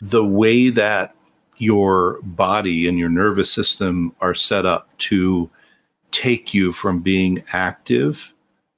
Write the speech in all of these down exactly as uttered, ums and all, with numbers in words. the way that your body and your nervous system are set up to take you from being active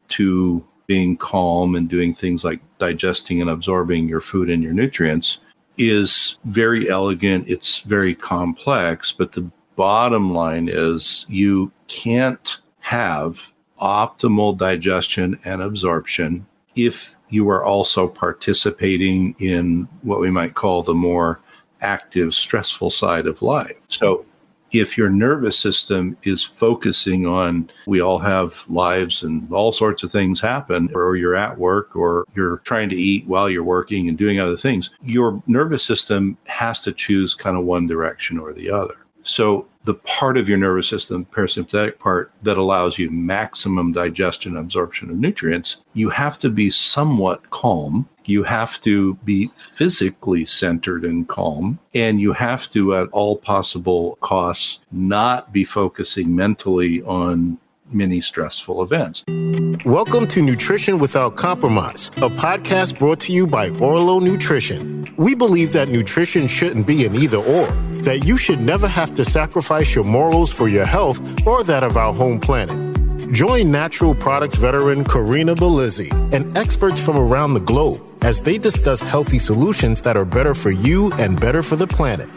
to being calm and doing things like digesting and absorbing your food and your nutrients is very elegant. It's very complex, but the bottom line is you can't have optimal digestion and absorption if you are also participating in what we might call the more active, stressful side of life. So if your nervous system is focusing on, we all have lives and all sorts of things happen, or you're at work or you're trying to eat while you're working and doing other things, your nervous system has to choose kind of one direction or the other. So the part of your nervous system, parasympathetic part, that allows you maximum digestion and absorption of nutrients, you have to be somewhat calm. You have to be physically centered and calm. And you have to, at all possible costs, not be focusing mentally on many stressful events. Welcome to Nutrition Without Compromise, a podcast brought to you by Orlo Nutrition. We believe that nutrition shouldn't be an either or, that you should never have to sacrifice your morals for your health or that of our home planet. Join natural products veteran Corinna Bellizzi and experts from around the globe as they discuss healthy solutions that are better for you and better for the planet.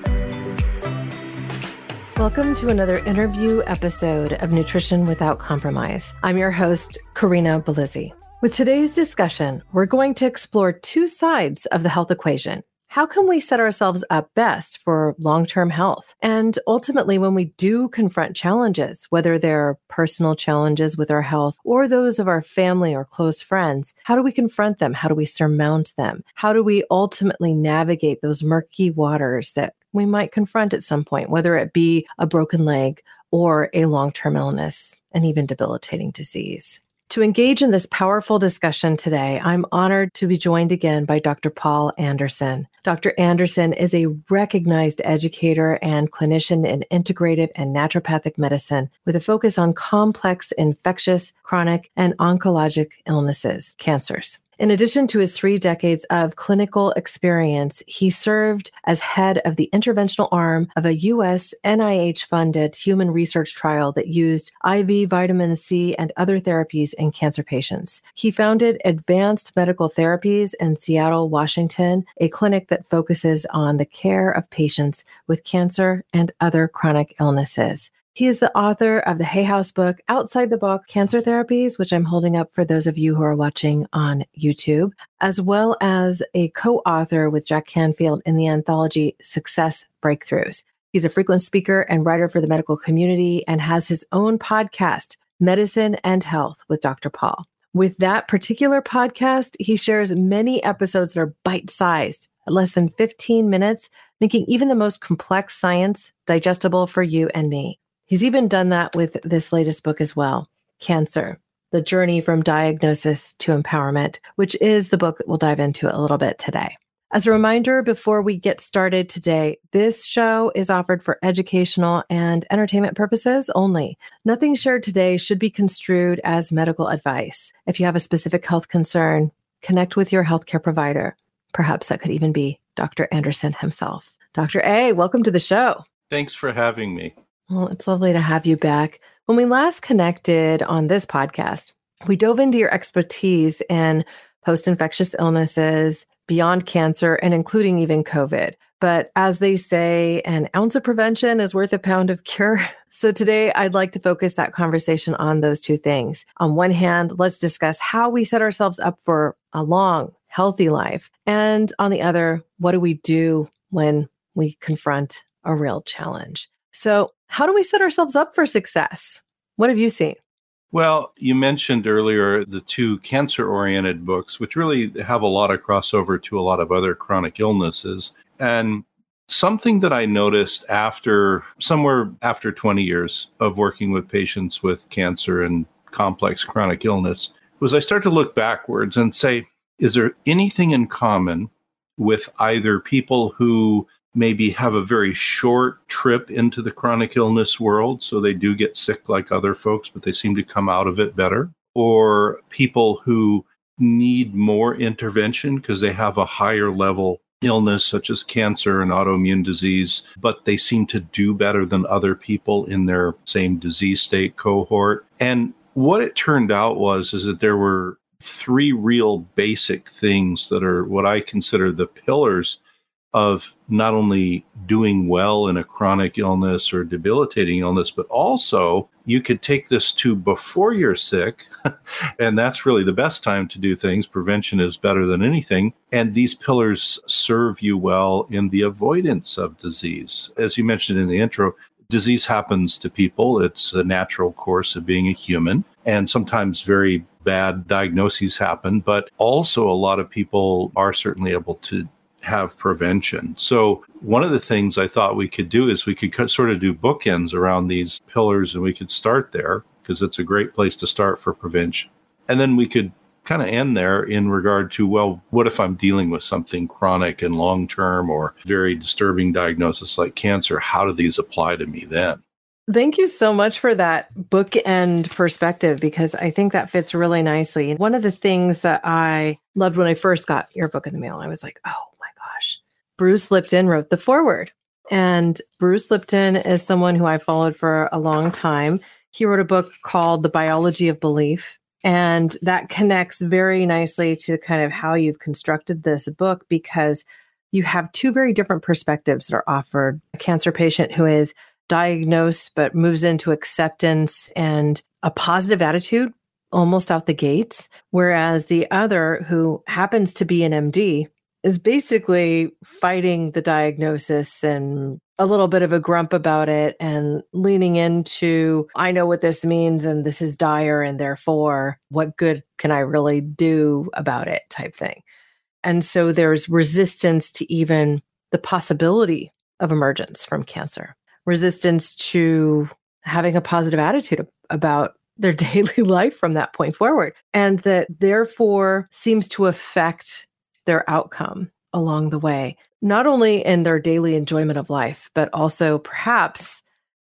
Welcome to another interview episode of Nutrition Without Compromise. I'm your host, Corinna Bellizzi. With today's discussion, we're going to explore two sides of the health equation. How can we set ourselves up best for long-term health? And ultimately, when we do confront challenges, whether they're personal challenges with our health or those of our family or close friends, how do we confront them? How do we surmount them? How do we ultimately navigate those murky waters that we might confront at some point, whether it be a broken leg or a long-term illness and even debilitating disease? To engage in this powerful discussion today, I'm honored to be joined again by Doctor Paul Anderson. Doctor Anderson is a recognized educator and clinician in integrative and naturopathic medicine with a focus on complex, infectious, chronic, and oncologic illnesses, cancers. In addition to his three decades of clinical experience, he served as head of the interventional arm of a U S N I H-funded human research trial that used I V vitamin C and other therapies in cancer patients. He founded Advanced Medical Therapies in Seattle, Washington, a clinic that focuses on the care of patients with cancer and other chronic illnesses. He is the author of the Hay House book, Outside the Box Cancer Therapies, which I'm holding up for those of you who are watching on YouTube, as well as a co-author with Jack Canfield in the anthology Success Breakthroughs. He's a frequent speaker and writer for the medical community and has his own podcast, Medicine and Health with Doctor Paul. With that particular podcast, he shares many episodes that are bite-sized, less than fifteen minutes, making even the most complex science digestible for you and me. He's even done that with this latest book as well, Cancer, The Journey from Diagnosis to Empowerment, which is the book that we'll dive into a little bit today. As a reminder, before we get started today, this show is offered for educational and entertainment purposes only. Nothing shared today should be construed as medical advice. If you have a specific health concern, connect with your healthcare provider. Perhaps that could even be Doctor Anderson himself. Doctor A, welcome to the show. Thanks for having me. Well, it's lovely to have you back. When we last connected on this podcast, we dove into your expertise in post-infectious illnesses, beyond cancer, and including even COVID. But as they say, an ounce of prevention is worth a pound of cure. So today, I'd like to focus that conversation on those two things. On one hand, let's discuss how we set ourselves up for a long, healthy life. And on the other, what do we do when we confront a real challenge? So how do we set ourselves up for success? What have you seen? Well, you mentioned earlier the two cancer-oriented books, which really have a lot of crossover to a lot of other chronic illnesses. And something that I noticed after somewhere after twenty years of working with patients with cancer and complex chronic illness was I start to look backwards and say, is there anything in common with either people who maybe have a very short trip into the chronic illness world, so they do get sick like other folks, but they seem to come out of it better, or people who need more intervention because they have a higher level illness such as cancer and autoimmune disease, but they seem to do better than other people in their same disease state cohort. And what it turned out was is that there were three real basic things that are what I consider the pillars of not only doing well in a chronic illness or debilitating illness, but also you could take this to before you're sick, and that's really the best time to do things. Prevention is better than anything. And these pillars serve you well in the avoidance of disease. As you mentioned in the intro, disease happens to people. It's the natural course of being a human. And sometimes very bad diagnoses happen, but also a lot of people are certainly able to have prevention. So one of the things I thought we could do is we could sort of do bookends around these pillars, and we could start there because it's a great place to start for prevention. And then we could kind of end there in regard to, well, what if I'm dealing with something chronic and long-term or very disturbing diagnosis like cancer? How do these apply to me then? Thank you so much for that bookend perspective, because I think that fits really nicely. And one of the things that I loved when I first got your book in the mail, I was like, oh, Bruce Lipton wrote the foreword. And Bruce Lipton is someone who I followed for a long time. He wrote a book called The Biology of Belief. And that connects very nicely to kind of how you've constructed this book, because you have two very different perspectives that are offered. A cancer patient who is diagnosed but moves into acceptance and a positive attitude almost out the gates, whereas the other, who happens to be an M D, is basically fighting the diagnosis and a little bit of a grump about it and leaning into, I know what this means and this is dire and therefore what good can I really do about it type thing. And so there's resistance to even the possibility of emergence from cancer, resistance to having a positive attitude about their daily life from that point forward. And that therefore seems to affect their outcome along the way, not only in their daily enjoyment of life, but also perhaps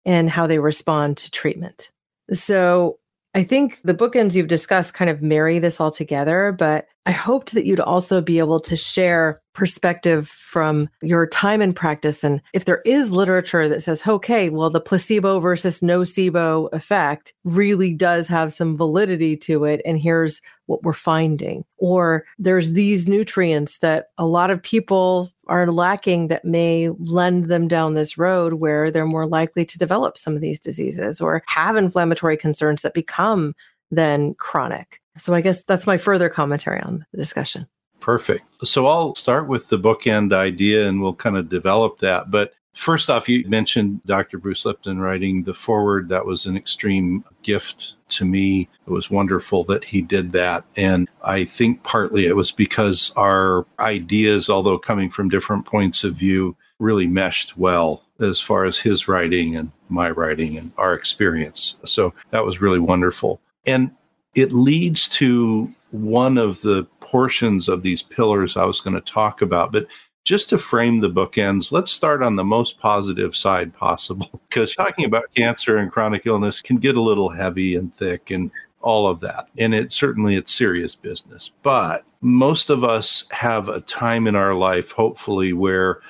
in how they respond to treatment. So I think the bookends you've discussed kind of marry this all together, but I hoped that you'd also be able to share perspective from your time in practice. And if there is literature that says, okay, well, the placebo versus nocebo effect really does have some validity to it, and here's what we're finding, or there's these nutrients that a lot of people are lacking that may lend them down this road where they're more likely to develop some of these diseases or have inflammatory concerns that become then chronic. So I guess that's my further commentary on the discussion. Perfect. So I'll start with the bookend idea and we'll kind of develop that. But first off, you mentioned Doctor Bruce Lipton writing the foreword. That was an extreme gift to me. It was wonderful that he did that. And I think partly it was because our ideas, although coming from different points of view, really meshed well as far as his writing and my writing and our experience. So that was really wonderful. And it leads to one of the portions of these pillars I was going to talk about. But just to frame the bookends, let's start on the most positive side possible, because talking about cancer and chronic illness can get a little heavy and thick and all of that. And it certainly it's serious business. But most of us have a time in our life, hopefully, where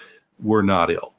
we're not ill.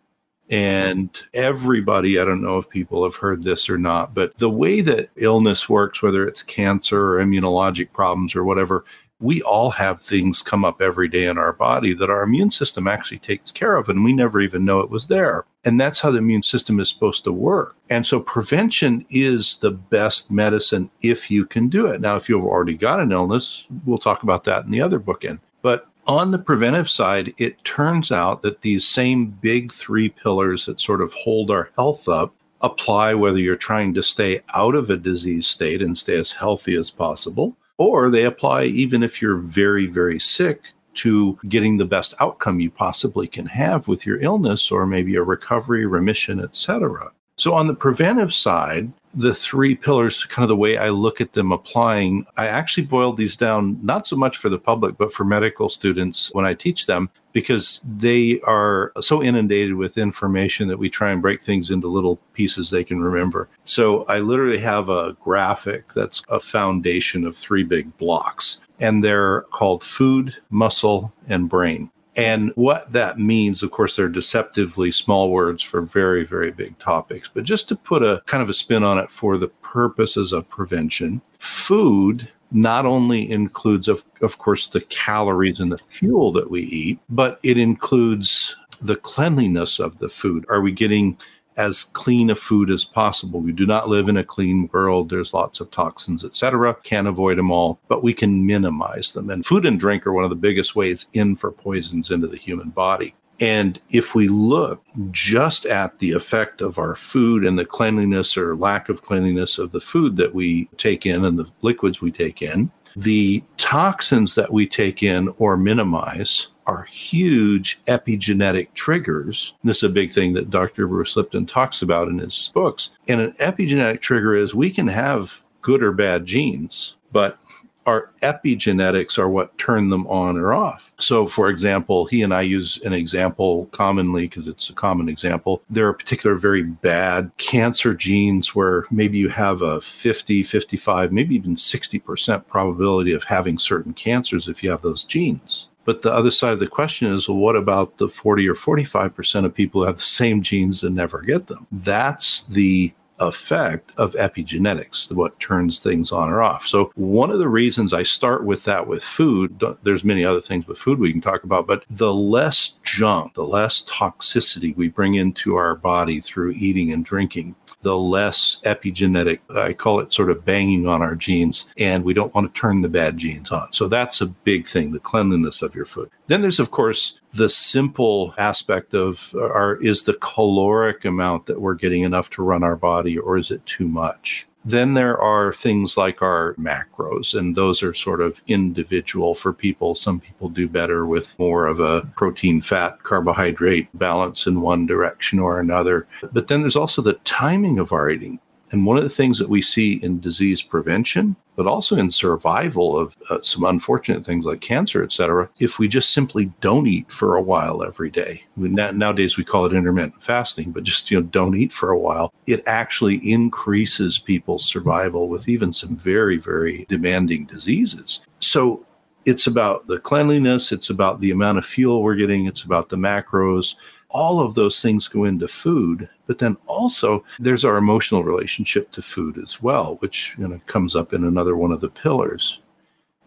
And everybody, I don't know if people have heard this or not, but the way that illness works, whether it's cancer or immunologic problems or whatever, we all have things come up every day in our body that our immune system actually takes care of, and we never even know it was there. And that's how the immune system is supposed to work. And so prevention is the best medicine if you can do it. Now, if you've already got an illness, we'll talk about that in the other bookend. But on the preventive side, it turns out that these same big three pillars that sort of hold our health up apply whether you're trying to stay out of a disease state and stay as healthy as possible, or they apply even if you're very, very sick to getting the best outcome you possibly can have with your illness or maybe a recovery, remission, et cetera. So on the preventive side, the three pillars, kind of the way I look at them applying, I actually boiled these down, not so much for the public, but for medical students when I teach them, because they are so inundated with information that we try and break things into little pieces they can remember. So I literally have a graphic that's a foundation of three big blocks, and they're called food, muscle, and brain. And what that means, of course, they're deceptively small words for very, very big topics. But just to put a kind of a spin on it for the purposes of prevention, food not only includes, of, of course, the calories and the fuel that we eat, but it includes the cleanliness of the food. Are we getting as clean a food as possible? We do not live in a clean world. There's lots of toxins, et cetera. Can't avoid them all, but we can minimize them. And food and drink are one of the biggest ways in for poisons into the human body. And if we look just at the effect of our food and the cleanliness or lack of cleanliness of the food that we take in and the liquids we take in, the toxins that we take in or minimize are huge epigenetic triggers. And this is a big thing that Doctor Bruce Lipton talks about in his books. And an epigenetic trigger is we can have good or bad genes, but our epigenetics are what turn them on or off. So, for example, he and I use an example commonly because it's a common example. There are particular very bad cancer genes where maybe you have a fifty, fifty-five, maybe even sixty percent probability of having certain cancers if you have those genes. But the other side of the question is, well, what about the forty or forty-five percent of people who have the same genes and never get them? That's the effect of epigenetics, what turns things on or off. So one of the reasons I start with that with food, there's many other things with food we can talk about, but the less junk, the less toxicity we bring into our body through eating and drinking, the less epigenetic, I call it sort of banging on our genes, and we don't want to turn the bad genes on. So that's a big thing, the cleanliness of your food. Then there's, of course, the simple aspect of our, is the caloric amount that we're getting enough to run our body, or is it too much? Then there are things like our macros, and those are sort of individual for people. Some people do better with more of a protein, fat, carbohydrate balance in one direction or another. But then there's also the timing of our eating. And one of the things that we see in disease prevention, but also in survival of uh, some unfortunate things like cancer, et cetera, if we just simply don't eat for a while every day, we, na- nowadays we call it intermittent fasting, but just, you know, don't eat for a while, it actually increases people's survival with even some very, very demanding diseases. So it's about the cleanliness, it's about the amount of fuel we're getting, it's about the macros. All of those things go into food, but then also there's our emotional relationship to food as well, which, you know, comes up in another one of the pillars.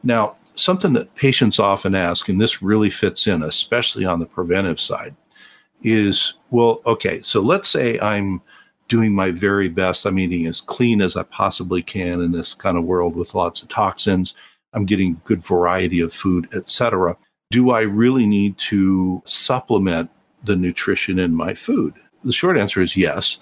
Now, something that patients often ask, and this really fits in, especially on the preventive side, is, well, okay, so let's say I'm doing my very best. I'm eating as clean as I possibly can in this kind of world with lots of toxins. I'm getting good variety of food, et cetera. Do I really need to supplement the nutrition in my food? The short answer is yes.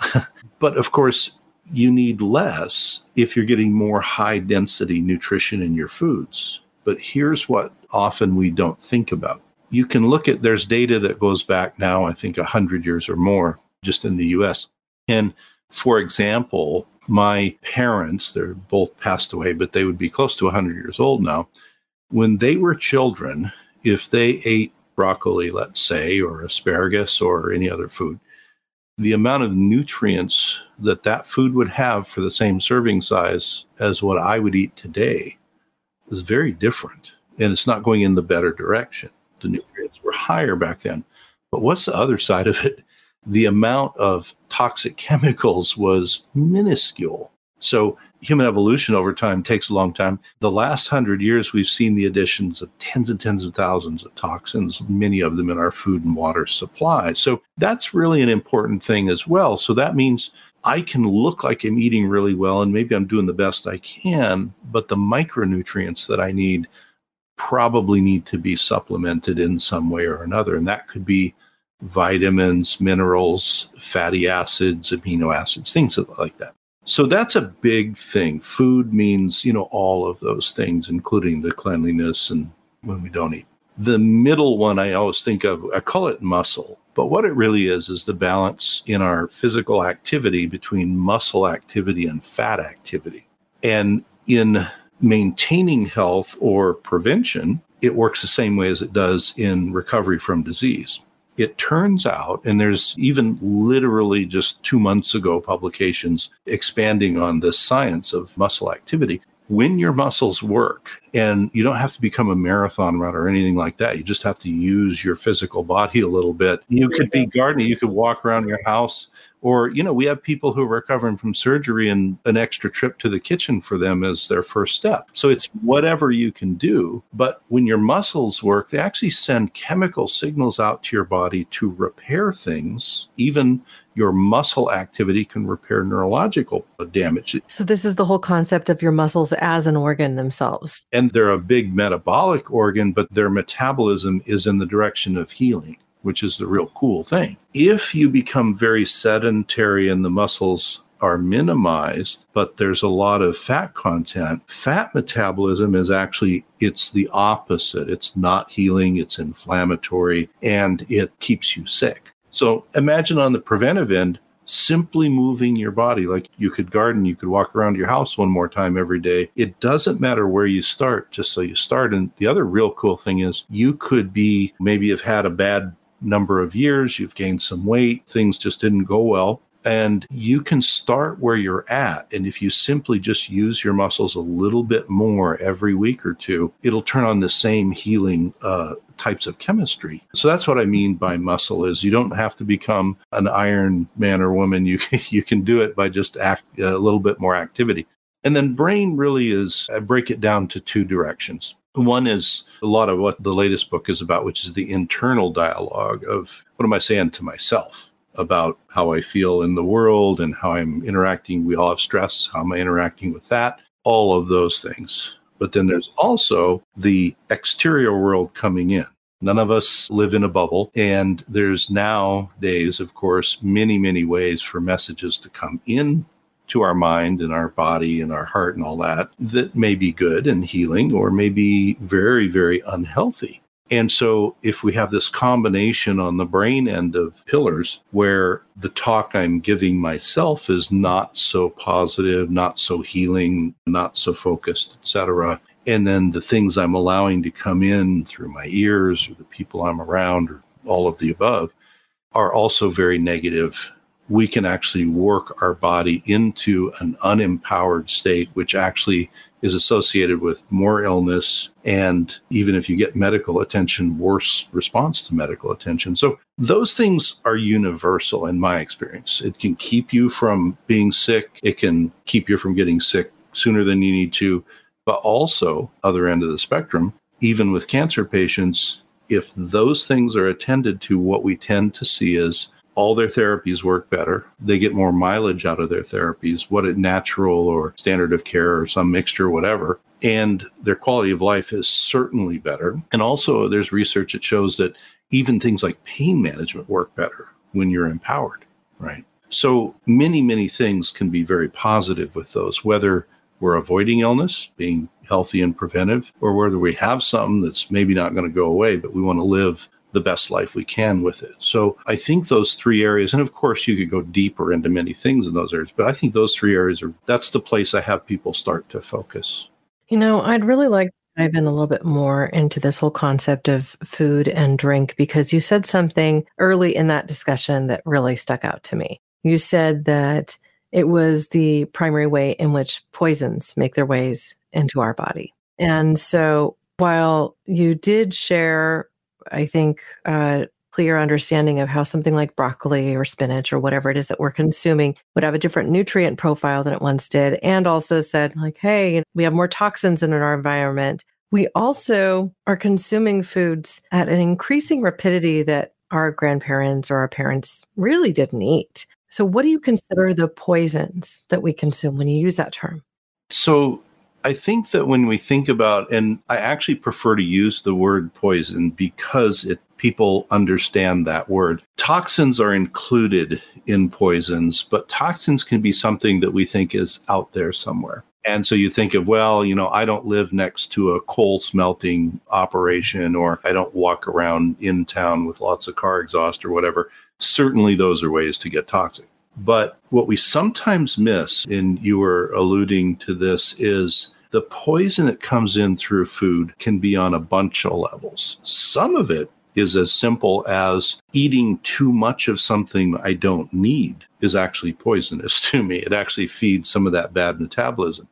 But of course, you need less if you're getting more high density nutrition in your foods. But here's what often we don't think about. You can look at, there's data that goes back now, I think one hundred years or more, just in the U S. And for example, my parents, they're both passed away, but they would be close to one hundred years old now. When they were children, if they ate broccoli, let's say, or asparagus or any other food, the amount of nutrients that that food would have for the same serving size as what I would eat today is very different. And it's not going in the better direction. The nutrients were higher back then. But what's the other side of it? The amount of toxic chemicals was minuscule. So human evolution over time takes a long time. The last hundred years, we've seen the additions of tens and tens of thousands of toxins, many of them in our food and water supply. So that's really an important thing as well. So that means I can look like I'm eating really well, and maybe I'm doing the best I can, but the micronutrients that I need probably need to be supplemented in some way or another. And that could be vitamins, minerals, fatty acids, amino acids, things like that. So that's a big thing. Food means, you know, all of those things, including the cleanliness and when we don't eat. The middle one I always think of, I call it muscle. But what it really is, is the balance in our physical activity between muscle activity and fat activity. And in maintaining health or prevention, it works the same way as it does in recovery from disease. It turns out, and there's even literally just two months ago publications expanding on the science of muscle activity, when your muscles work, and you don't have to become a marathon runner or anything like that. You just have to use your physical body a little bit. You could be gardening. You could walk around your house. Or, you know, we have people who are recovering from surgery and an extra trip to the kitchen for them is their first step. So it's whatever you can do. But when your muscles work, they actually send chemical signals out to your body to repair things. Even your muscle activity can repair neurological damage. So this is the whole concept of your muscles as an organ themselves. And they're a big metabolic organ, but their metabolism is in the direction of healing, which is the real cool thing. If you become very sedentary and the muscles are minimized, but there's a lot of fat content, fat metabolism is actually, it's the opposite. It's not healing, it's inflammatory, and it keeps you sick. So imagine on the preventive end, simply moving your body, like you could garden, you could walk around your house one more time every day. It doesn't matter where you start, just so you start. And the other real cool thing is you could be, maybe you've had a bad number of years, you've gained some weight, things just didn't go well, and you can start where you're at. And if you simply just use your muscles a little bit more every week or two, it'll turn on the same healing uh, types of chemistry. So that's what I mean by muscle is you don't have to become an iron man or woman. You, you can do it by just act a little bit more activity. And then brain really is, I break it down to two directions. One is a lot of what the latest book is about, which is the internal dialogue of what am I saying to myself about how I feel in the world and how I'm interacting. We all have stress. How am I interacting with that? All of those things. But then there's also the exterior world coming in. None of us live in a bubble. And there's nowadays, of course, many, many ways for messages to come in to our mind and our body and our heart and all that, that may be good and healing or may be very, very unhealthy. And so if we have this combination on the brain end of pillars where the talk I'm giving myself is not so positive, not so healing, not so focused, et cetera, and then the things I'm allowing to come in through my ears or the people I'm around or all of the above are also very negative, we can actually work our body into an unempowered state, which actually is associated with more illness and, even if you get medical attention, worse response to medical attention. So those things are universal in my experience. It can keep you from being sick. It can keep you from getting sick sooner than you need to. But also, other end of the spectrum, even with cancer patients, if those things are attended to, what we tend to see is all their therapies work better. They get more mileage out of their therapies, what it natural or standard of care or some mixture, whatever. And their quality of life is certainly better. And also there's research that shows that even things like pain management work better when you're empowered, right? So many, many things can be very positive with those, whether we're avoiding illness, being healthy and preventive, or whether we have something that's maybe not going to go away, but we want to live the best life we can with it. So I think those three areas, and of course you could go deeper into many things in those areas, but I think those three areas are, that's the place I have people start to focus. You know, I'd really like to dive in a little bit more into this whole concept of food and drink, because you said something early in that discussion that really stuck out to me. You said that it was the primary way in which poisons make their ways into our body. And so while you did share, I think, uh, clear understanding of how something like broccoli or spinach or whatever it is that we're consuming would have a different nutrient profile than it once did, and also said like, hey, we have more toxins in our environment. We also are consuming foods at an increasing rapidity that our grandparents or our parents really didn't eat. So what do you consider the poisons that we consume when you use that term? So I think that when we think about, and I actually prefer to use the word poison because it, people understand that word. Toxins are included in poisons, but toxins can be something that we think is out there somewhere. And so you think of, well, you know, I don't live next to a coal smelting operation, or I don't walk around in town with lots of car exhaust or whatever. Certainly those are ways to get toxic. But what we sometimes miss, and you were alluding to this, is the poison that comes in through food can be on a bunch of levels. Some of it is as simple as eating too much of something I don't need is actually poisonous to me. It actually feeds some of that bad metabolism.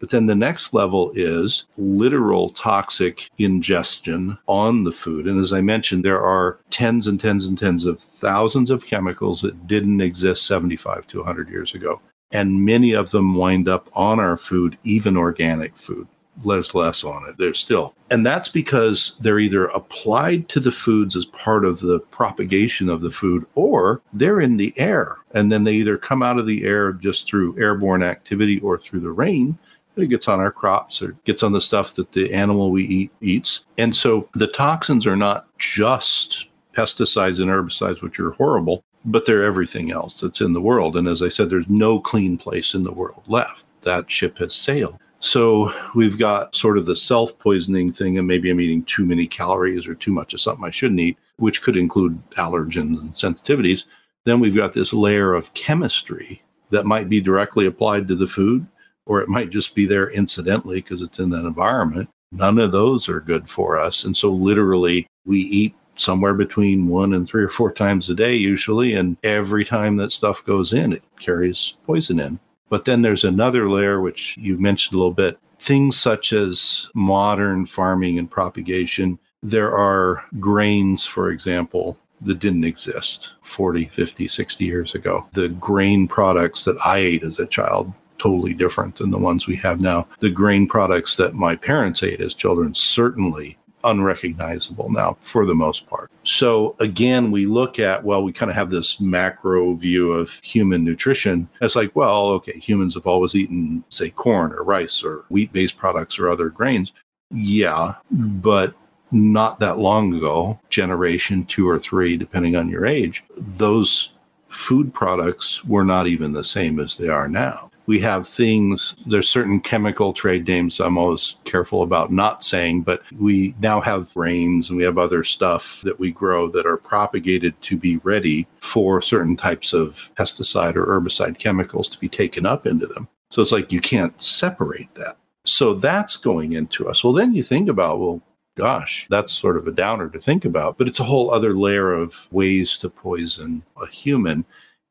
But then the next level is literal toxic ingestion on the food. And as I mentioned, there are tens and tens and tens of thousands of chemicals that didn't exist seventy-five to one hundred years ago. And many of them wind up on our food, even organic food. There's less on it. There's still. And that's because they're either applied to the foods as part of the propagation of the food, or they're in the air. And then they either come out of the air just through airborne activity or through the rain. It gets on our crops or gets on the stuff that the animal we eat eats. And so the toxins are not just pesticides and herbicides, which are horrible, but they're everything else that's in the world. And as I said, there's no clean place in the world left. That ship has sailed. So we've got sort of the self-poisoning thing, and maybe I'm eating too many calories or too much of something I shouldn't eat, which could include allergens and sensitivities. Then we've got this layer of chemistry that might be directly applied to the food, or it might just be there incidentally because it's in that environment. None of those are good for us. And so literally we eat somewhere between one and three or four times a day usually. And every time that stuff goes in, it carries poison in. But then there's another layer, which you mentioned a little bit, things such as modern farming and propagation. There are grains, for example, that didn't exist forty, fifty, sixty years ago. The grain products that I ate as a child, totally different than the ones we have now. The grain products that my parents ate as children, certainly unrecognizable now for the most part. So again, we look at, well, we kind of have this macro view of human nutrition. It's like, well, okay, humans have always eaten, say, corn or rice or wheat-based products or other grains. Yeah, but not that long ago, generation two or three, depending on your age, those food products were not even the same as they are now. We have things, there's certain chemical trade names I'm always careful about not saying, but we now have grains and we have other stuff that we grow that are propagated to be ready for certain types of pesticide or herbicide chemicals to be taken up into them. So it's like you can't separate that. So that's going into us. Well, then you think about, well, gosh, that's sort of a downer to think about, but it's a whole other layer of ways to poison a human.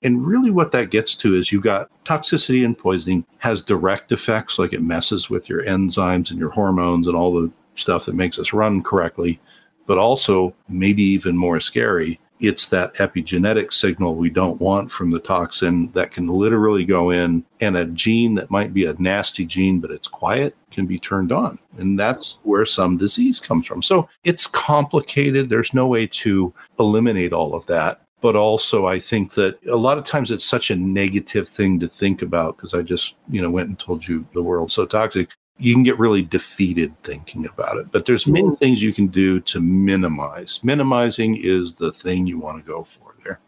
And really what that gets to is you've got toxicity and poisoning has direct effects, like it messes with your enzymes and your hormones and all the stuff that makes us run correctly. But also, maybe even more scary, it's that epigenetic signal we don't want from the toxin that can literally go in, and a gene that might be a nasty gene, but it's quiet, can be turned on. And that's where some disease comes from. So it's complicated. There's no way to eliminate all of that. But also, I think that a lot of times it's such a negative thing to think about, because I just, you know, went and told you the world's so toxic. You can get really defeated thinking about it. But there's many things you can do to minimize. Minimizing is the thing you want to go for there.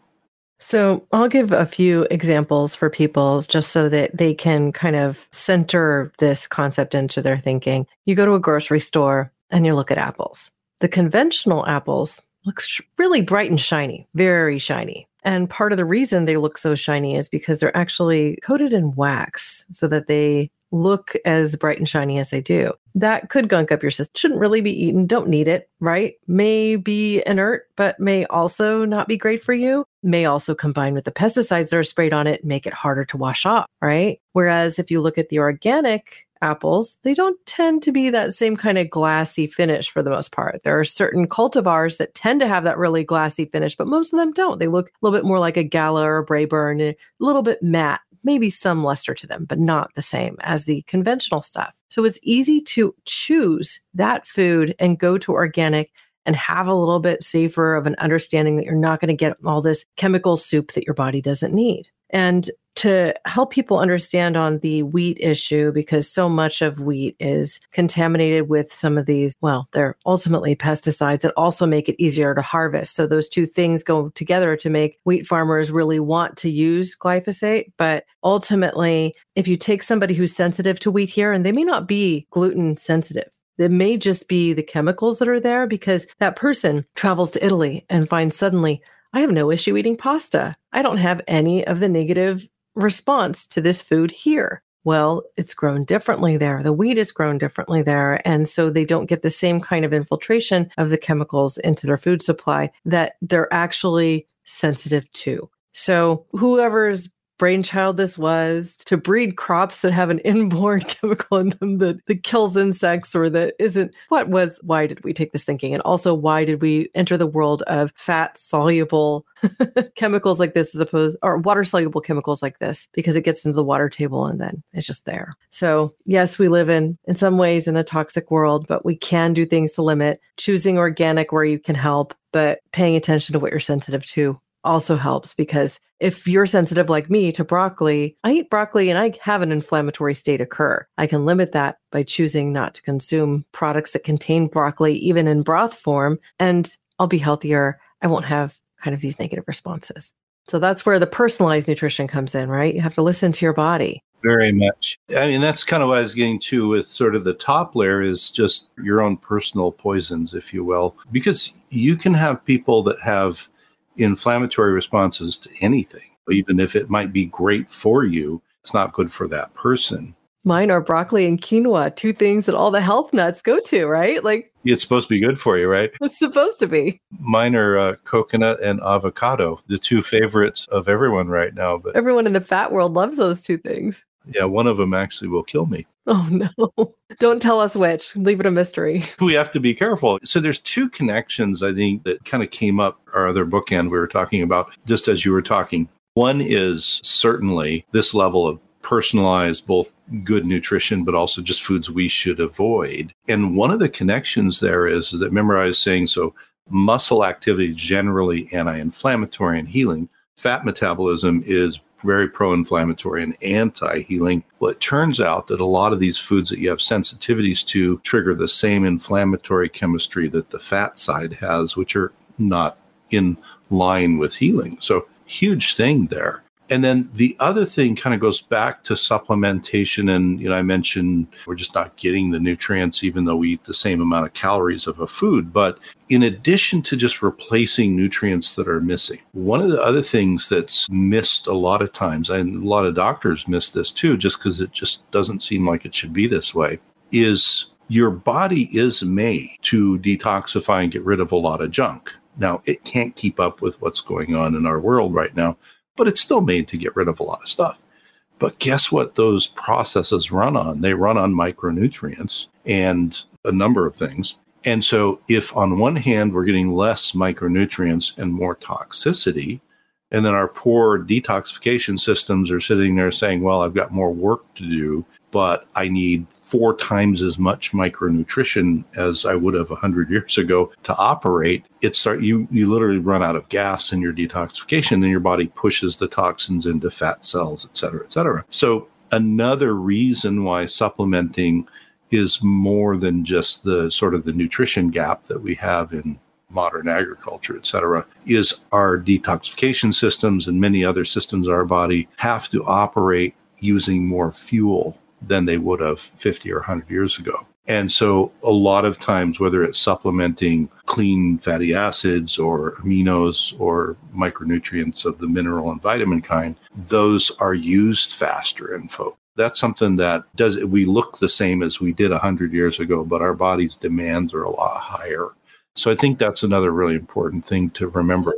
So I'll give a few examples for people just so that they can kind of center this concept into their thinking. You go to a grocery store and you look at apples. The conventional apples looks really bright and shiny, very shiny. And part of the reason they look so shiny is because they're actually coated in wax so that they look as bright and shiny as they do. That could gunk up your system. Shouldn't really be eaten. Don't need it, right? May be inert, but may also not be great for you. May also combine with the pesticides that are sprayed on it, make it harder to wash off, right? Whereas if you look at the organic apples, they don't tend to be that same kind of glassy finish for the most part. There are certain cultivars that tend to have that really glassy finish, but most of them don't. They look a little bit more like a Gala or a Braeburn, a little bit matte, maybe some luster to them, but not the same as the conventional stuff. So it's easy to choose that food and go to organic and have a little bit safer of an understanding that you're not going to get all this chemical soup that your body doesn't need. And to help people understand on the wheat issue, because so much of wheat is contaminated with some of these, well, they're ultimately pesticides that also make it easier to harvest. So those two things go together to make wheat farmers really want to use glyphosate. But ultimately, if you take somebody who's sensitive to wheat here, and they may not be gluten sensitive, it may just be the chemicals that are there, because that person travels to Italy and finds suddenly, I have no issue eating pasta. I don't have any of the negative response to this food here. Well, it's grown differently there. The wheat is grown differently there. And so they don't get the same kind of infiltration of the chemicals into their food supply that they're actually sensitive to. So whoever's brainchild this was to breed crops that have an inborn chemical in them that, that kills insects or that isn't. What was, why did we take this thinking? And also, why did we enter the world of fat soluble chemicals like this as opposed, or water soluble chemicals like this? Because it gets into the water table and then it's just there. So yes, we live in, in some ways in a toxic world, but we can do things to limit, choosing organic where you can help, but paying attention to what you're sensitive to also helps, because if you're sensitive like me to broccoli, I eat broccoli and I have an inflammatory state occur. I can limit that by choosing not to consume products that contain broccoli, even in broth form, and I'll be healthier. I won't have kind of these negative responses. So that's where the personalized nutrition comes in, right? You have to listen to your body. Very much. I mean, that's kind of what I was getting to with sort of the top layer is just your own personal poisons, if you will, because you can have people that have inflammatory responses to anything, even if it might be great for you, it's not good for that person. Mine are broccoli and quinoa, two things that all the health nuts go to, right? Like it's supposed to be good for you, right? It's supposed to be. Mine are uh, coconut and avocado, the two favorites of everyone right now. But everyone in the fat world loves those two things. Yeah, one of them actually will kill me. Oh, no. Don't tell us which. Leave it a mystery. We have to be careful. So there's two connections, I think, that kind of came up our other bookend we were talking about just as you were talking. One is certainly this level of personalized, both good nutrition, but also just foods we should avoid. And one of the connections there is, is that, remember I was saying, so muscle activity generally anti-inflammatory and healing. Fat metabolism is very pro-inflammatory and anti-healing. Well, it turns out that a lot of these foods that you have sensitivities to trigger the same inflammatory chemistry that the fat side has, which are not in line with healing. So huge thing there. And then the other thing kind of goes back to supplementation. And, you know, I mentioned we're just not getting the nutrients, even though we eat the same amount of calories of a food. But in addition to just replacing nutrients that are missing, one of the other things that's missed a lot of times, and a lot of doctors miss this too, just because it just doesn't seem like it should be this way, is your body is made to detoxify and get rid of a lot of junk. Now, it can't keep up with what's going on in our world right now, but it's still made to get rid of a lot of stuff. But guess what those processes run on? They run on micronutrients and a number of things. And so if on one hand, we're getting less micronutrients and more toxicity, and then our poor detoxification systems are sitting there saying, well, I've got more work to do, but I need four times as much micronutrition as I would have one hundred years ago to operate, it start, you, you literally run out of gas in your detoxification, and your body pushes the toxins into fat cells, et cetera, et cetera. So another reason why supplementing is more than just the sort of the nutrition gap that we have in modern agriculture, et cetera, is our detoxification systems and many other systems in our body have to operate using more fuel than they would have fifty or one hundred years ago. And so a lot of times, whether it's supplementing clean fatty acids or aminos or micronutrients of the mineral and vitamin kind, those are used faster in folks. That's something that does, we look the same as we did one hundred years ago, but our body's demands are a lot higher. So I think that's another really important thing to remember.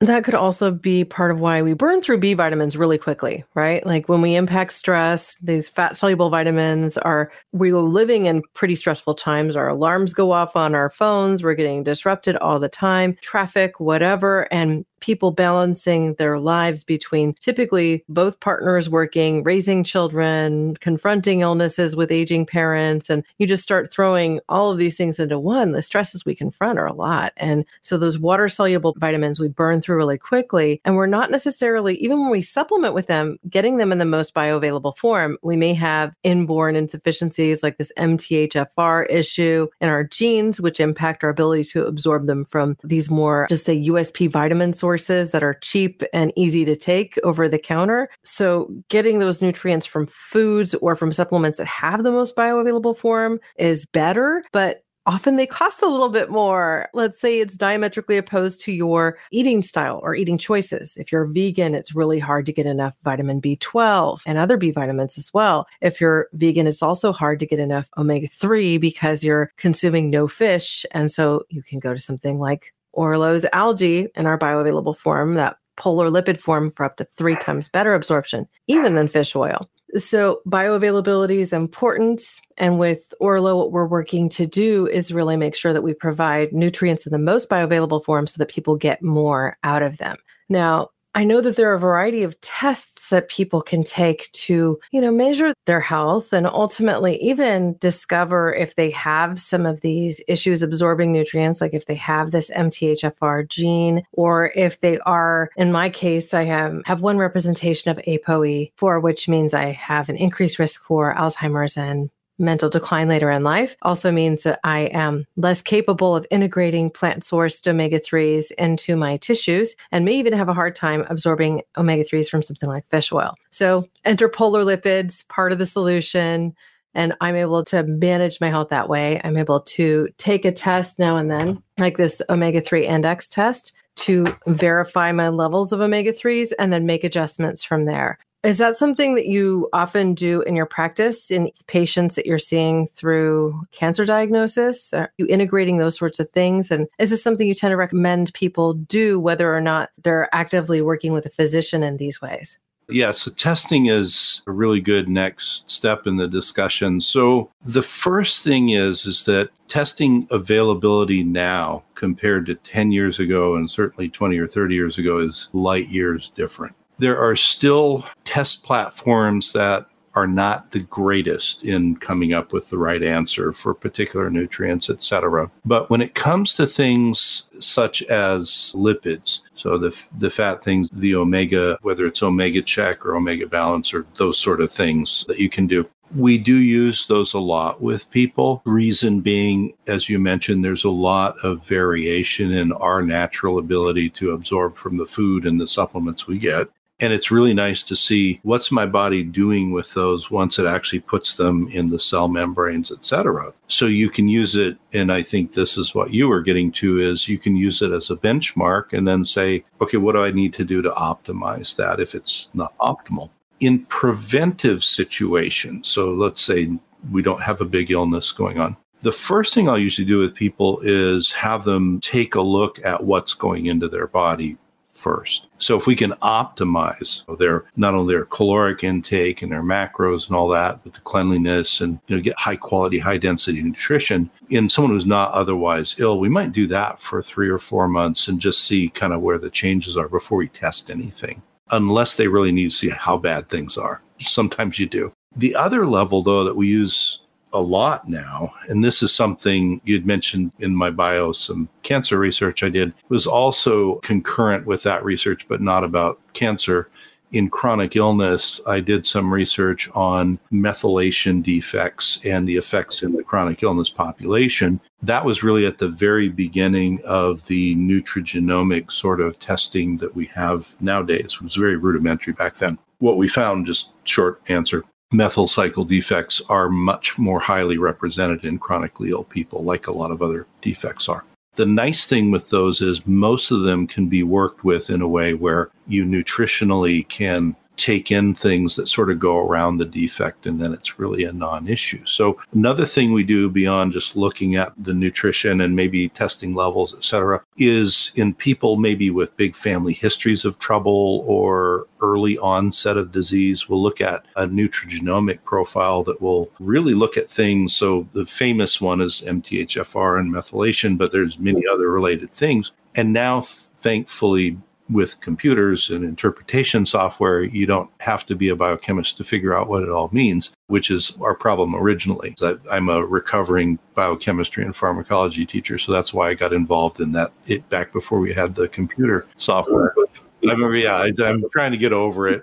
That could also be part of why we burn through B vitamins really quickly, right? Like when we impact stress, these fat-soluble vitamins are, we're living in pretty stressful times. Our alarms go off on our phones. We're getting disrupted all the time, traffic, whatever. And people balancing their lives between typically both partners working, raising children, confronting illnesses with aging parents. And you just start throwing all of these things into one. The stresses we confront are a lot. And so those water-soluble vitamins we burn through really quickly. And we're not necessarily, even when we supplement with them, getting them in the most bioavailable form. We may have inborn insufficiencies like this M T H F R issue in our genes, which impact our ability to absorb them from these more, just say, U S P vitamin sources. Sources that are cheap and easy to take over the counter. So getting those nutrients from foods or from supplements that have the most bioavailable form is better, but often they cost a little bit more. Let's say it's diametrically opposed to your eating style or eating choices. If you're vegan, it's really hard to get enough vitamin B twelve and other B vitamins as well. If you're vegan, it's also hard to get enough omega three because you're consuming no fish. And so you can go to something like Orlo's algae in our bioavailable form that polar lipid form for up to three times better absorption, even than fish oil. So bioavailability is important. And with Orlo, what we're working to do is really make sure that we provide nutrients in the most bioavailable form so that people get more out of them. Now, I know that there are a variety of tests that people can take to, you know, measure their health and ultimately even discover if they have some of these issues absorbing nutrients, like if they have this M T H F R gene, or if they are, in my case, I have, have one representation of A P O E four, which means I have an increased risk for Alzheimer's and mental decline later in life. Also means that I am less capable of integrating plant-sourced omega threes into my tissues and may even have a hard time absorbing omega threes from something like fish oil. So enter polar lipids, part of the solution, and I'm able to manage my health that way. I'm able to take a test now and then, like this omega three index test, to verify my levels of omega threes and then make adjustments from there. Is that something that you often do in your practice in patients that you're seeing through cancer diagnosis? Are you integrating those sorts of things? And is this something you tend to recommend people do, whether or not they're actively working with a physician in these ways? Yeah, so testing is a really good next step in the discussion. So the first thing is, is that testing availability now compared to ten years ago and certainly twenty or thirty years ago is light years different. There are still test platforms that are not the greatest in coming up with the right answer for particular nutrients, et cetera. But when it comes to things such as lipids, so the the fat things, the omega, whether it's Omega Check or Omega Balance or those sort of things that you can do, we do use those a lot with people. Reason being, as you mentioned, there's a lot of variation in our natural ability to absorb from the food and the supplements we get. And it's really nice to see what's my body doing with those once it actually puts them in the cell membranes, et cetera. So you can use it, and I think this is what you were getting to, is you can use it as a benchmark and then say, okay, what do I need to do to optimize that if it's not optimal? In preventive situations, so let's say we don't have a big illness going on, the first thing I'll usually do with people is have them take a look at what's going into their body first. So if we can optimize their not only their caloric intake and their macros and all that, but the cleanliness and, you know, get high quality, high density nutrition in someone who's not otherwise ill, we might do that for three or four months and just see kind of where the changes are before we test anything, unless they really need to see how bad things are. Sometimes you do. The other level, though, that we use a lot now, and this is something you'd mentioned in my bio, some cancer research I did, was also concurrent with that research, but not about cancer. In chronic illness, I did some research on methylation defects and the effects in the chronic illness population. That was really at the very beginning of the nutrigenomic sort of testing that we have nowadays. It was very rudimentary back then. What we found, just short answer, methyl cycle defects are much more highly represented in chronically ill people, like a lot of other defects are. The nice thing with those is most of them can be worked with in a way where you nutritionally can take in things that sort of go around the defect, and then it's really a non-issue. So another thing we do beyond just looking at the nutrition and maybe testing levels, et cetera, is in people maybe with big family histories of trouble or early onset of disease, we'll look at a nutrigenomic profile that will really look at things. So the famous one is M T H F R and methylation, but there's many other related things. And now, thankfully, with computers and interpretation software, you don't have to be a biochemist to figure out what it all means, which is our problem originally. I'm a recovering biochemistry and pharmacology teacher, so that's why I got involved in that it back before we had the computer software. I remember, yeah, I, I'm trying to get over it.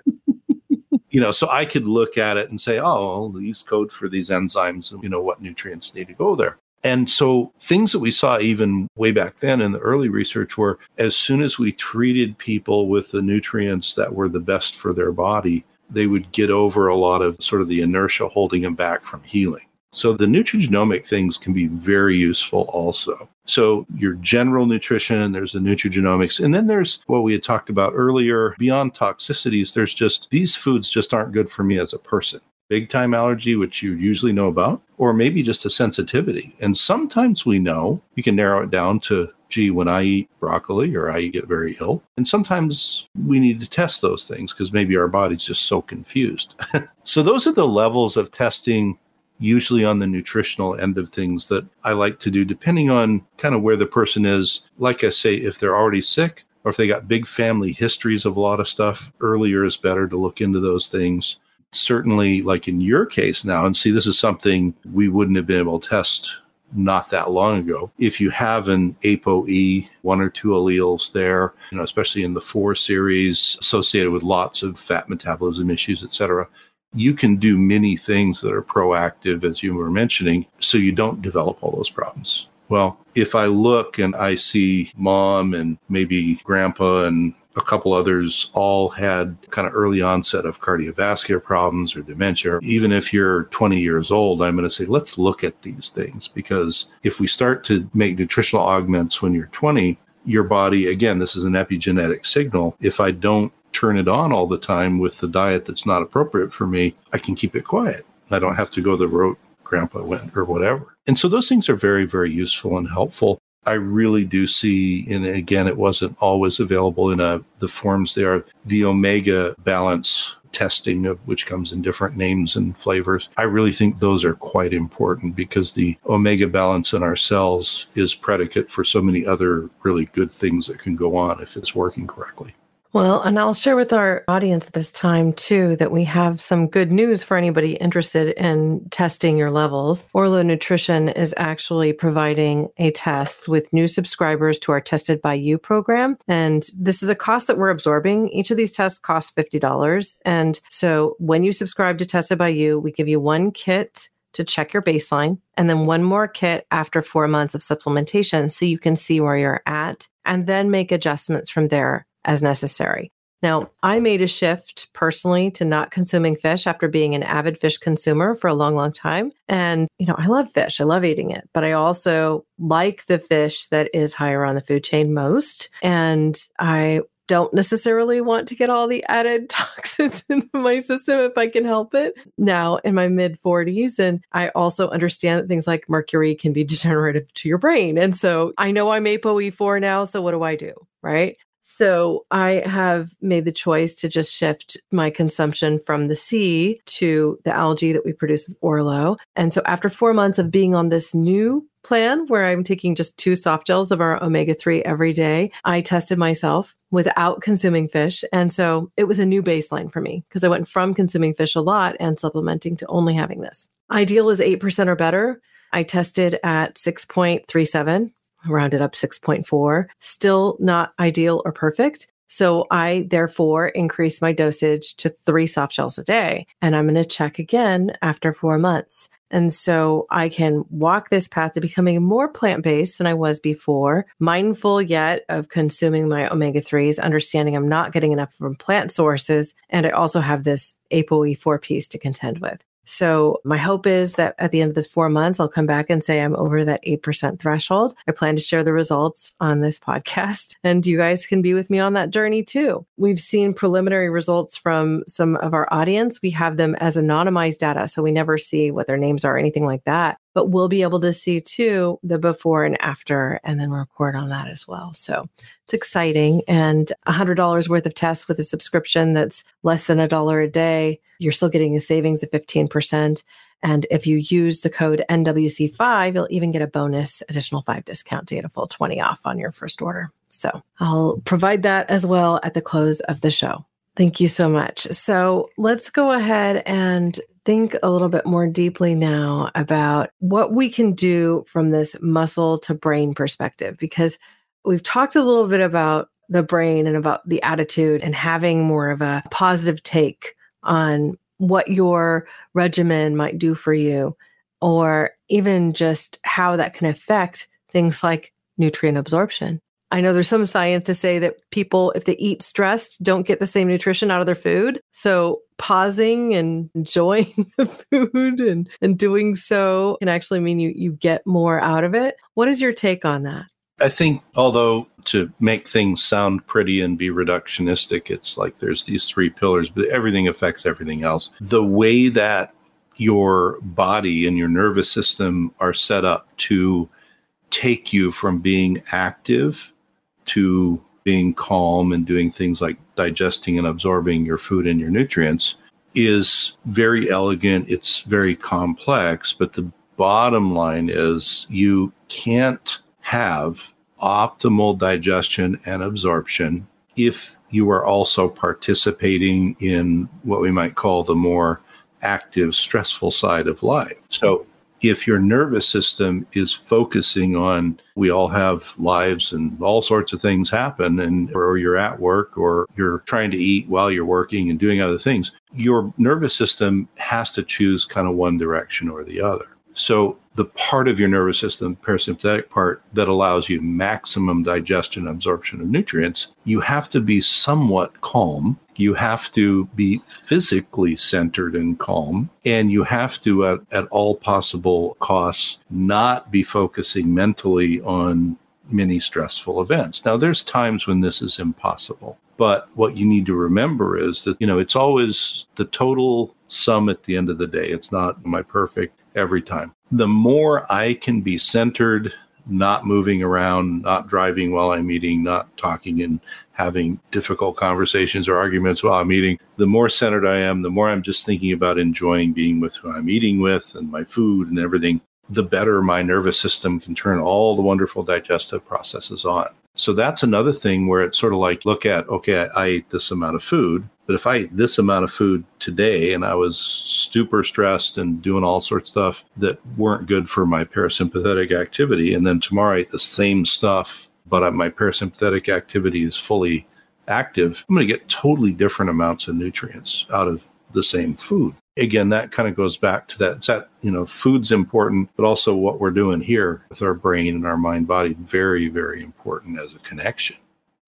You know, so I could look at it and say, oh, these code for these enzymes, and you know what nutrients need to go there. And so things that we saw even way back then in the early research were, as soon as we treated people with the nutrients that were the best for their body, they would get over a lot of sort of the inertia holding them back from healing. So the nutrigenomic things can be very useful also. So your general nutrition, there's the nutrigenomics, and then there's what we had talked about earlier. Beyond toxicities, there's just, these foods just aren't good for me as a person. big time allergy, which you usually know about, or maybe just a sensitivity. And sometimes we know, you can narrow it down to, gee, when I eat broccoli or I get very ill. And sometimes we need to test those things because maybe our body's just so confused. So those are the levels of testing, usually on the nutritional end of things, that I like to do, depending on kind of where the person is. Like I say, if they're already sick or if they got big family histories of a lot of stuff, earlier is better to look into those things. Certainly, like in your case now, and see, this is something we wouldn't have been able to test not that long ago. If you have an A P O E, one or two alleles there, you know, especially in the four series associated with lots of fat metabolism issues, et cetera, you can do many things that are proactive, as you were mentioning, so you don't develop all those problems. Well, if I look and I see mom and maybe grandpa and a couple others all had kind of early onset of cardiovascular problems or dementia, even if you're twenty years old, I'm going to say, let's look at these things, because if we start to make nutritional augments when you're twenty, your body, again, this is an epigenetic signal. If I don't turn it on all the time with the diet that's not appropriate for me, I can keep it quiet. I don't have to go the road grandpa went or whatever. And so those things are very, very useful and helpful. I really do see, and again, it wasn't always available in a, the forms they are, the Omega Balance testing, of which comes in different names and flavors. I really think those are quite important, because the Omega Balance in our cells is predicate for so many other really good things that can go on if it's working correctly. Well, and I'll share with our audience at this time, too, that we have some good news for anybody interested in testing your levels. Orlo Nutrition is actually providing a test with new subscribers to our Tested by You program. And this is a cost that we're absorbing. Each of these tests costs fifty dollars. And so when you subscribe to Tested by You, we give you one kit to check your baseline, and then one more kit after four months of supplementation so you can see where you're at and then make adjustments from there as necessary. Now, I made a shift personally to not consuming fish after being an avid fish consumer for a long, long time. And, you know, I love fish. I love eating it. But I also like the fish that is higher on the food chain most. And I don't necessarily want to get all the added toxins into my system if I can help it now in my mid forties. And I also understand that things like mercury can be degenerative to your brain. And so I know I'm A P O E four now. So what do I do? Right? So I have made the choice to just shift my consumption from the sea to the algae that we produce with Orlo. And so after four months of being on this new plan where I'm taking just two soft gels of our omega three every day, I tested myself without consuming fish. And so it was a new baseline for me, because I went from consuming fish a lot and supplementing to only having this. Ideal is eight percent or better. I tested at six point three seven. Rounded up six point four, still not ideal or perfect. So I therefore increased my dosage to three soft gels a day. And I'm going to check again after four months. And so I can walk this path to becoming more plant-based than I was before, mindful yet of consuming my omega threes, understanding I'm not getting enough from plant sources. And I also have this A P O E four piece to contend with. So my hope is that at the end of this four months, I'll come back and say I'm over that eight percent threshold. I plan to share the results on this podcast, and you guys can be with me on that journey too. We've seen preliminary results from some of our audience. We have them as anonymized data, so we never see what their names are or anything like that. But we'll be able to see too the before and after, and then report on that as well. So it's exciting. And one hundred dollars worth of tests with a subscription that's less than a dollar a day, you're still getting a savings of fifteen percent. And if you use the code N W C five, you'll even get a bonus additional five discount to get a full twenty off on your first order. So I'll provide that as well at the close of the show. Thank you so much. So let's go ahead and think a little bit more deeply now about what we can do from this muscle to brain perspective, because we've talked a little bit about the brain and about the attitude and having more of a positive take on what your regimen might do for you, or even just how that can affect things like nutrient absorption. I know there's some science to say that people, if they eat stressed, don't get the same nutrition out of their food. So pausing and enjoying the food and, and doing so can actually mean you, you get more out of it. What is your take on that? I think, although to make things sound pretty and be reductionistic, it's like there's these three pillars, but everything affects everything else. The way that your body and your nervous system are set up to take you from being active to being calm and doing things like digesting and absorbing your food and your nutrients is very elegant. It's very complex, but the bottom line is you can't have optimal digestion and absorption if you are also participating in what we might call the more active, stressful side of life. So if your nervous system is focusing on, we all have lives and all sorts of things happen, and or you're at work or you're trying to eat while you're working and doing other things, your nervous system has to choose kind of one direction or the other. So the part of your nervous system, parasympathetic part, that allows you maximum digestion, absorption of nutrients, you have to be somewhat calm. You have to be physically centered and calm, and you have to, at, at all possible costs, not be focusing mentally on many stressful events. Now, there's times when this is impossible, but what you need to remember is that, you know, it's always the total sum at the end of the day. It's not, am I perfect every time? The more I can be centered, not moving around, not driving while I'm eating, not talking and having difficult conversations or arguments while I'm eating, the more centered I am, the more I'm just thinking about enjoying being with who I'm eating with and my food and everything, the better my nervous system can turn all the wonderful digestive processes on. So that's another thing where it's sort of like, look at, okay, I ate this amount of food, but if I ate this amount of food today and I was super stressed and doing all sorts of stuff that weren't good for my parasympathetic activity, and then tomorrow I ate the same stuff, but my parasympathetic activity is fully active, I'm going to get totally different amounts of nutrients out of the same food. Again, that kind of goes back to that. It's that, you know, food's important, but also what we're doing here with our brain and our mind body, very, very important as a connection.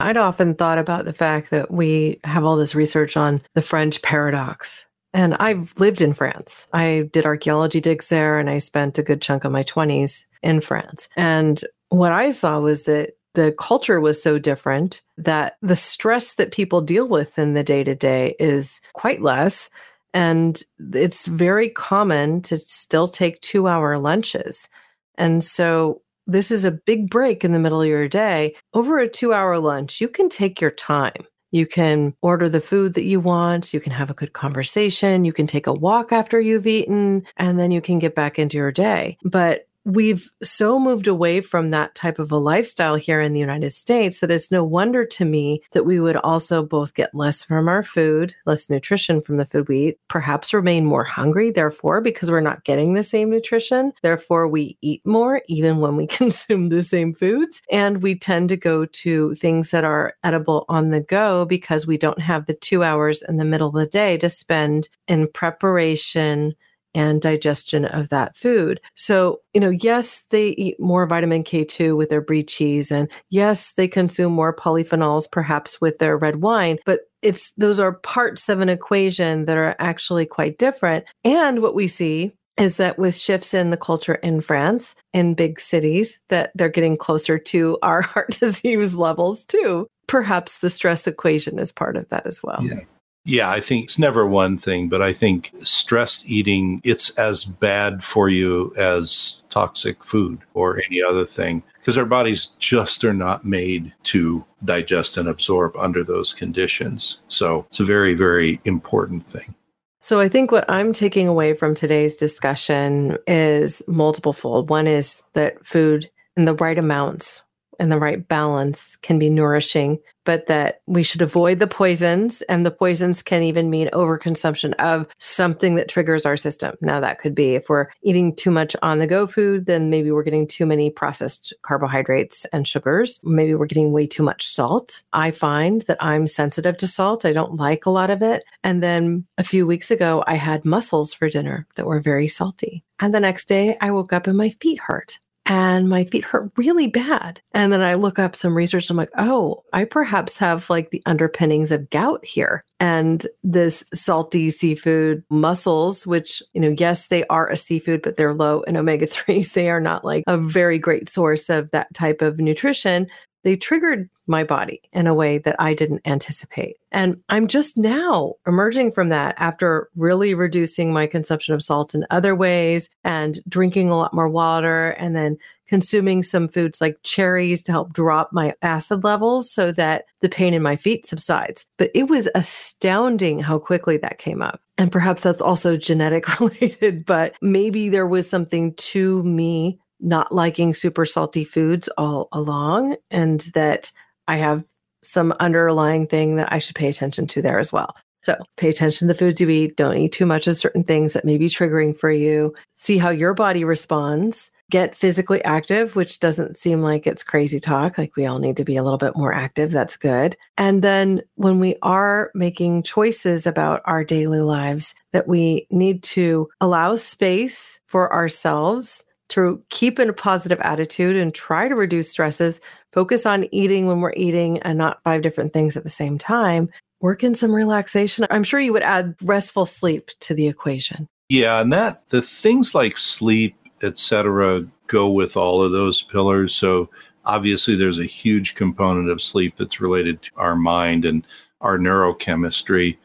I'd often thought about the fact that we have all this research on the French paradox. And I've lived in France. I did archaeology digs there, and I spent a good chunk of my twenties in France. And what I saw was that the culture was so different that the stress that people deal with in the day-to-day is quite less. And it's very common to still take two-hour lunches. And so this is a big break in the middle of your day. Over a two-hour lunch, you can take your time. You can order the food that you want. You can have a good conversation. You can take a walk after you've eaten, and then you can get back into your day. But we've so moved away from that type of a lifestyle here in the United States that it's no wonder to me that we would also both get less from our food, less nutrition from the food we eat, perhaps remain more hungry, therefore, because we're not getting the same nutrition. Therefore, we eat more, even when we consume the same foods. And we tend to go to things that are edible on the go because we don't have the two hours in the middle of the day to spend in preparation and digestion of that food. So, you know, yes, they eat more vitamin K two with their brie cheese, and yes, they consume more polyphenols, perhaps with their red wine, but it's those are parts of an equation that are actually quite different. And what we see is that with shifts in the culture in France, in big cities, that they're getting closer to our heart disease levels too. Perhaps the stress equation is part of that as well. Yeah. Yeah, I think it's never one thing, but I think stress eating, it's as bad for you as toxic food or any other thing, because our bodies just are not made to digest and absorb under those conditions. So it's a very, very important thing. So I think what I'm taking away from today's discussion is multiple fold. One is that food in the right amounts and the right balance can be nourishing, but that we should avoid the poisons, and the poisons can even mean overconsumption of something that triggers our system. Now that could be if we're eating too much on the go food, then maybe we're getting too many processed carbohydrates and sugars. Maybe we're getting way too much salt. I find that I'm sensitive to salt. I don't like a lot of it. And then a few weeks ago, I had mussels for dinner that were very salty. And the next day I woke up and my feet hurt. And my feet hurt really bad. And then I look up some research. I'm like, oh, I perhaps have like the underpinnings of gout here. And this salty seafood mussels, which, you know, yes, they are a seafood, but they're low in omega threes. They are not like a very great source of that type of nutrition. they triggered my body in a way that I didn't anticipate. And I'm just now emerging from that after really reducing my consumption of salt in other ways and drinking a lot more water and then consuming some foods like cherries to help drop my acid levels so that the pain in my feet subsides. But it was astounding how quickly that came up. And perhaps that's also genetic related, but maybe there was something to me not liking super salty foods all along, and that I have some underlying thing that I should pay attention to there as well. So pay attention to the foods you eat. Don't eat too much of certain things that may be triggering for you. See how your body responds. Get physically active, which doesn't seem like it's crazy talk. Like we all need to be a little bit more active. That's good. And then when we are making choices about our daily lives, that we need to allow space for ourselves to keep in a positive attitude and try to reduce stresses, focus on eating when we're eating and not five different things at the same time, work in some relaxation. I'm sure you would add restful sleep to the equation. Yeah, and that the things like sleep, et cetera, go with all of those pillars. So obviously there's a huge component of sleep that's related to our mind and our neurochemistry,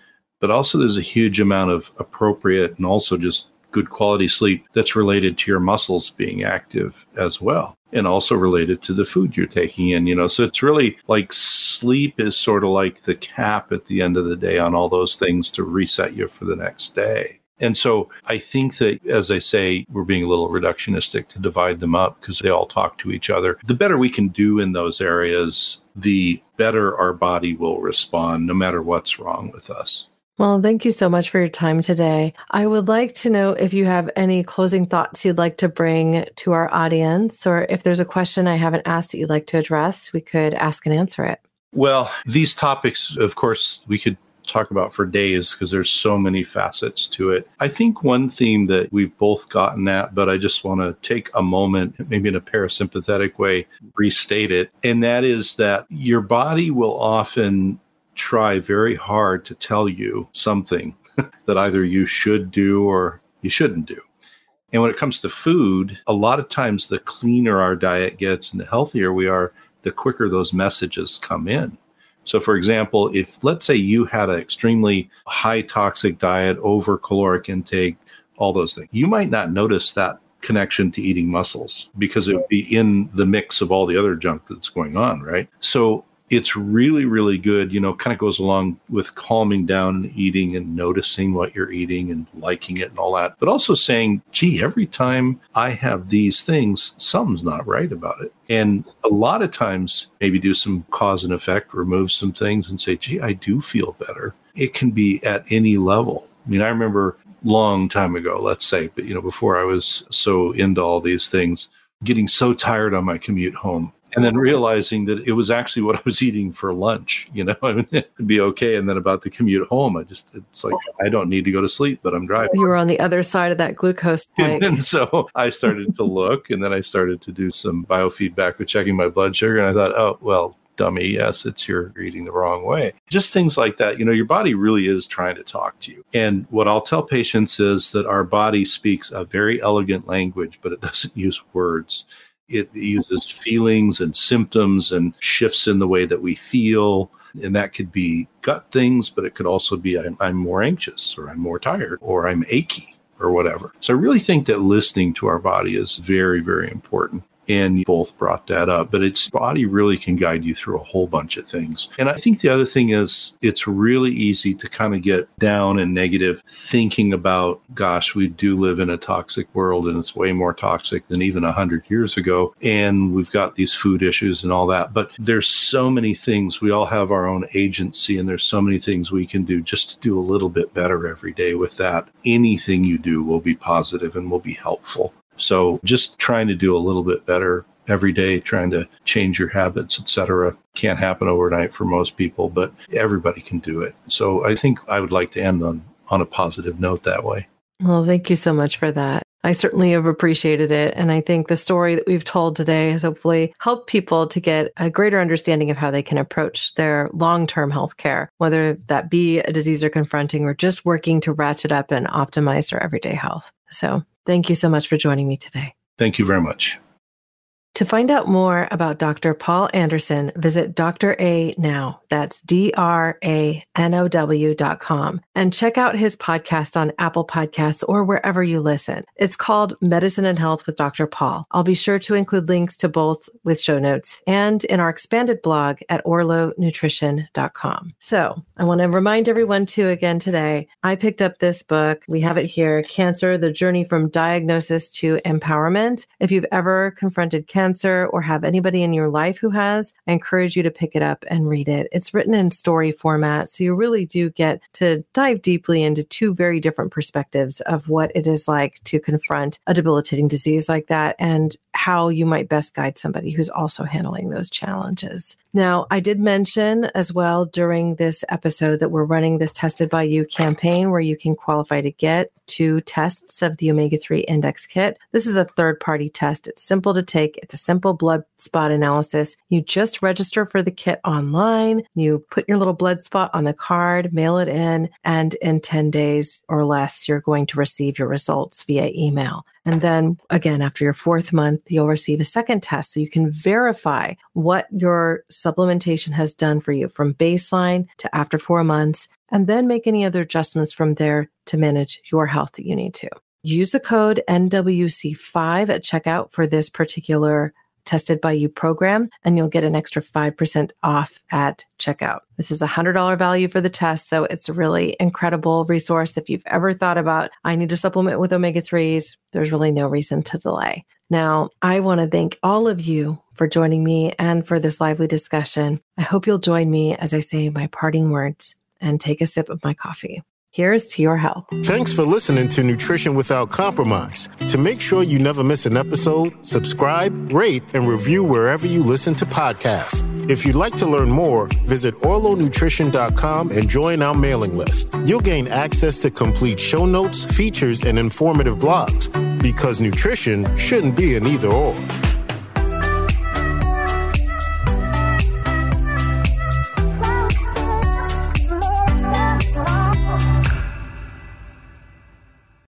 but also there's a huge amount of appropriate and also just good quality sleep that's related to your muscles being active as well, and also related to the food you're taking in, you know. So it's really like sleep is sort of like the cap at the end of the day on all those things to reset you for the next day. And so I think that, as I say, we're being a little reductionistic to divide them up because they all talk to each other. The better we can do in those areas, the better our body will respond no matter what's wrong with us. Well, thank you so much for your time today. I would like to know if you have any closing thoughts you'd like to bring to our audience, or if there's a question I haven't asked that you'd like to address, we could ask and answer it. Well, these topics, of course, we could talk about for days because there's so many facets to it. I think one theme that we've both gotten at, but I just want to take a moment, maybe in a parasympathetic way, restate it. And that is that your body will often try very hard to tell you something that either you should do or you shouldn't do. And when it comes to food, a lot of times the cleaner our diet gets and the healthier we are, the quicker those messages come in. So for example, if let's say you had an extremely high toxic diet, over caloric intake, all those things, you might not notice that connection to eating mussels because it would be in the mix of all the other junk that's going on, right? So it's really, really good, you know, kind of goes along with calming down and eating and noticing what you're eating and liking it and all that. But also saying, gee, every time I have these things, something's not right about it. And a lot of times maybe do some cause and effect, remove some things and say, gee, I do feel better. It can be at any level. I mean, I remember long time ago, let's say, but, you know, before I was so into all these things, getting so tired on my commute home. And then realizing that it was actually what I was eating for lunch, you know, I mean, it'd be okay. And then about the commute home, I just, it's like, I don't need to go to sleep, but I'm driving. You were on the other side of that glucose spike. And so I started to look, and then I started to do some biofeedback with checking my blood sugar. And I thought, oh, well, dummy, yes, it's your, you're eating the wrong way. Just things like that. You know, your body really is trying to talk to you. And what I'll tell patients is that our body speaks a very elegant language, but it doesn't use words. It uses feelings and symptoms and shifts in the way that we feel. And that could be gut things, but it could also be I'm, I'm more anxious, or I'm more tired, or I'm achy, or whatever. So I really think that listening to our body is very, very important. And you both brought that up, but its body really can guide you through a whole bunch of things. And I think the other thing is it's really easy to kind of get down and negative thinking about, gosh, we do live in a toxic world and it's way more toxic than even one hundred years ago. And we've got these food issues and all that. But there's so many things. We all have our own agency, and there's so many things we can do just to do a little bit better every day with that. Anything you do will be positive and will be helpful. So just trying to do a little bit better every day, trying to change your habits, et cetera, can't happen overnight for most people, but everybody can do it. So I think I would like to end on, on a positive note that way. Well, thank you so much for that. I certainly have appreciated it. And I think the story that we've told today has hopefully helped people to get a greater understanding of how they can approach their long-term health care, whether that be a disease they're confronting or just working to ratchet up and optimize their everyday health. So thank you so much for joining me today. Thank you very much. To find out more about Doctor Paul Anderson, visit Doctor A Now. That's D R A N O W dot com. And check out his podcast on Apple Podcasts or wherever you listen. It's called Medicine and Health with Doctor Paul. I'll be sure to include links to both with show notes and in our expanded blog at orlo nutrition dot com. So I want to remind everyone too again today, I picked up this book. We have it here, Cancer, The Journey from Diagnosis to Empowerment. If you've ever confronted cancer, Cancer, or have anybody in your life who has, I encourage you to pick it up and read it. It's written in story format, so you really do get to dive deeply into two very different perspectives of what it is like to confront a debilitating disease like that and how you might best guide somebody who's also handling those challenges. Now, I did mention as well during this episode that we're running this Tested by You campaign where you can qualify to get two tests of the omega three index kit. This is a third-party test. It's simple to take. It's a simple blood spot analysis. You just register for the kit online. You put your little blood spot on the card, mail it in, and in ten days or less, you're going to receive your results via email. And then again, after your fourth month, you'll receive a second test so you can verify what your supplementation has done for you from baseline to after four months, and then make any other adjustments from there to manage your health that you need to. Use the code N W C five at checkout for this particular Tested by You program, and you'll get an extra five percent off at checkout. This is a one hundred dollars value for the test, so it's a really incredible resource. If you've ever thought about, I need to supplement with omega threes, there's really no reason to delay. Now, I want to thank all of you for joining me and for this lively discussion. I hope you'll join me as I say my parting words and take a sip of my coffee. Here's to your health. Thanks for listening to Nutrition Without Compromise. To make sure you never miss an episode, subscribe, rate, and review wherever you listen to podcasts. If you'd like to learn more, visit orlo nutrition dot com and join our mailing list. You'll gain access to complete show notes, features, and informative blogs, because nutrition shouldn't be an either or.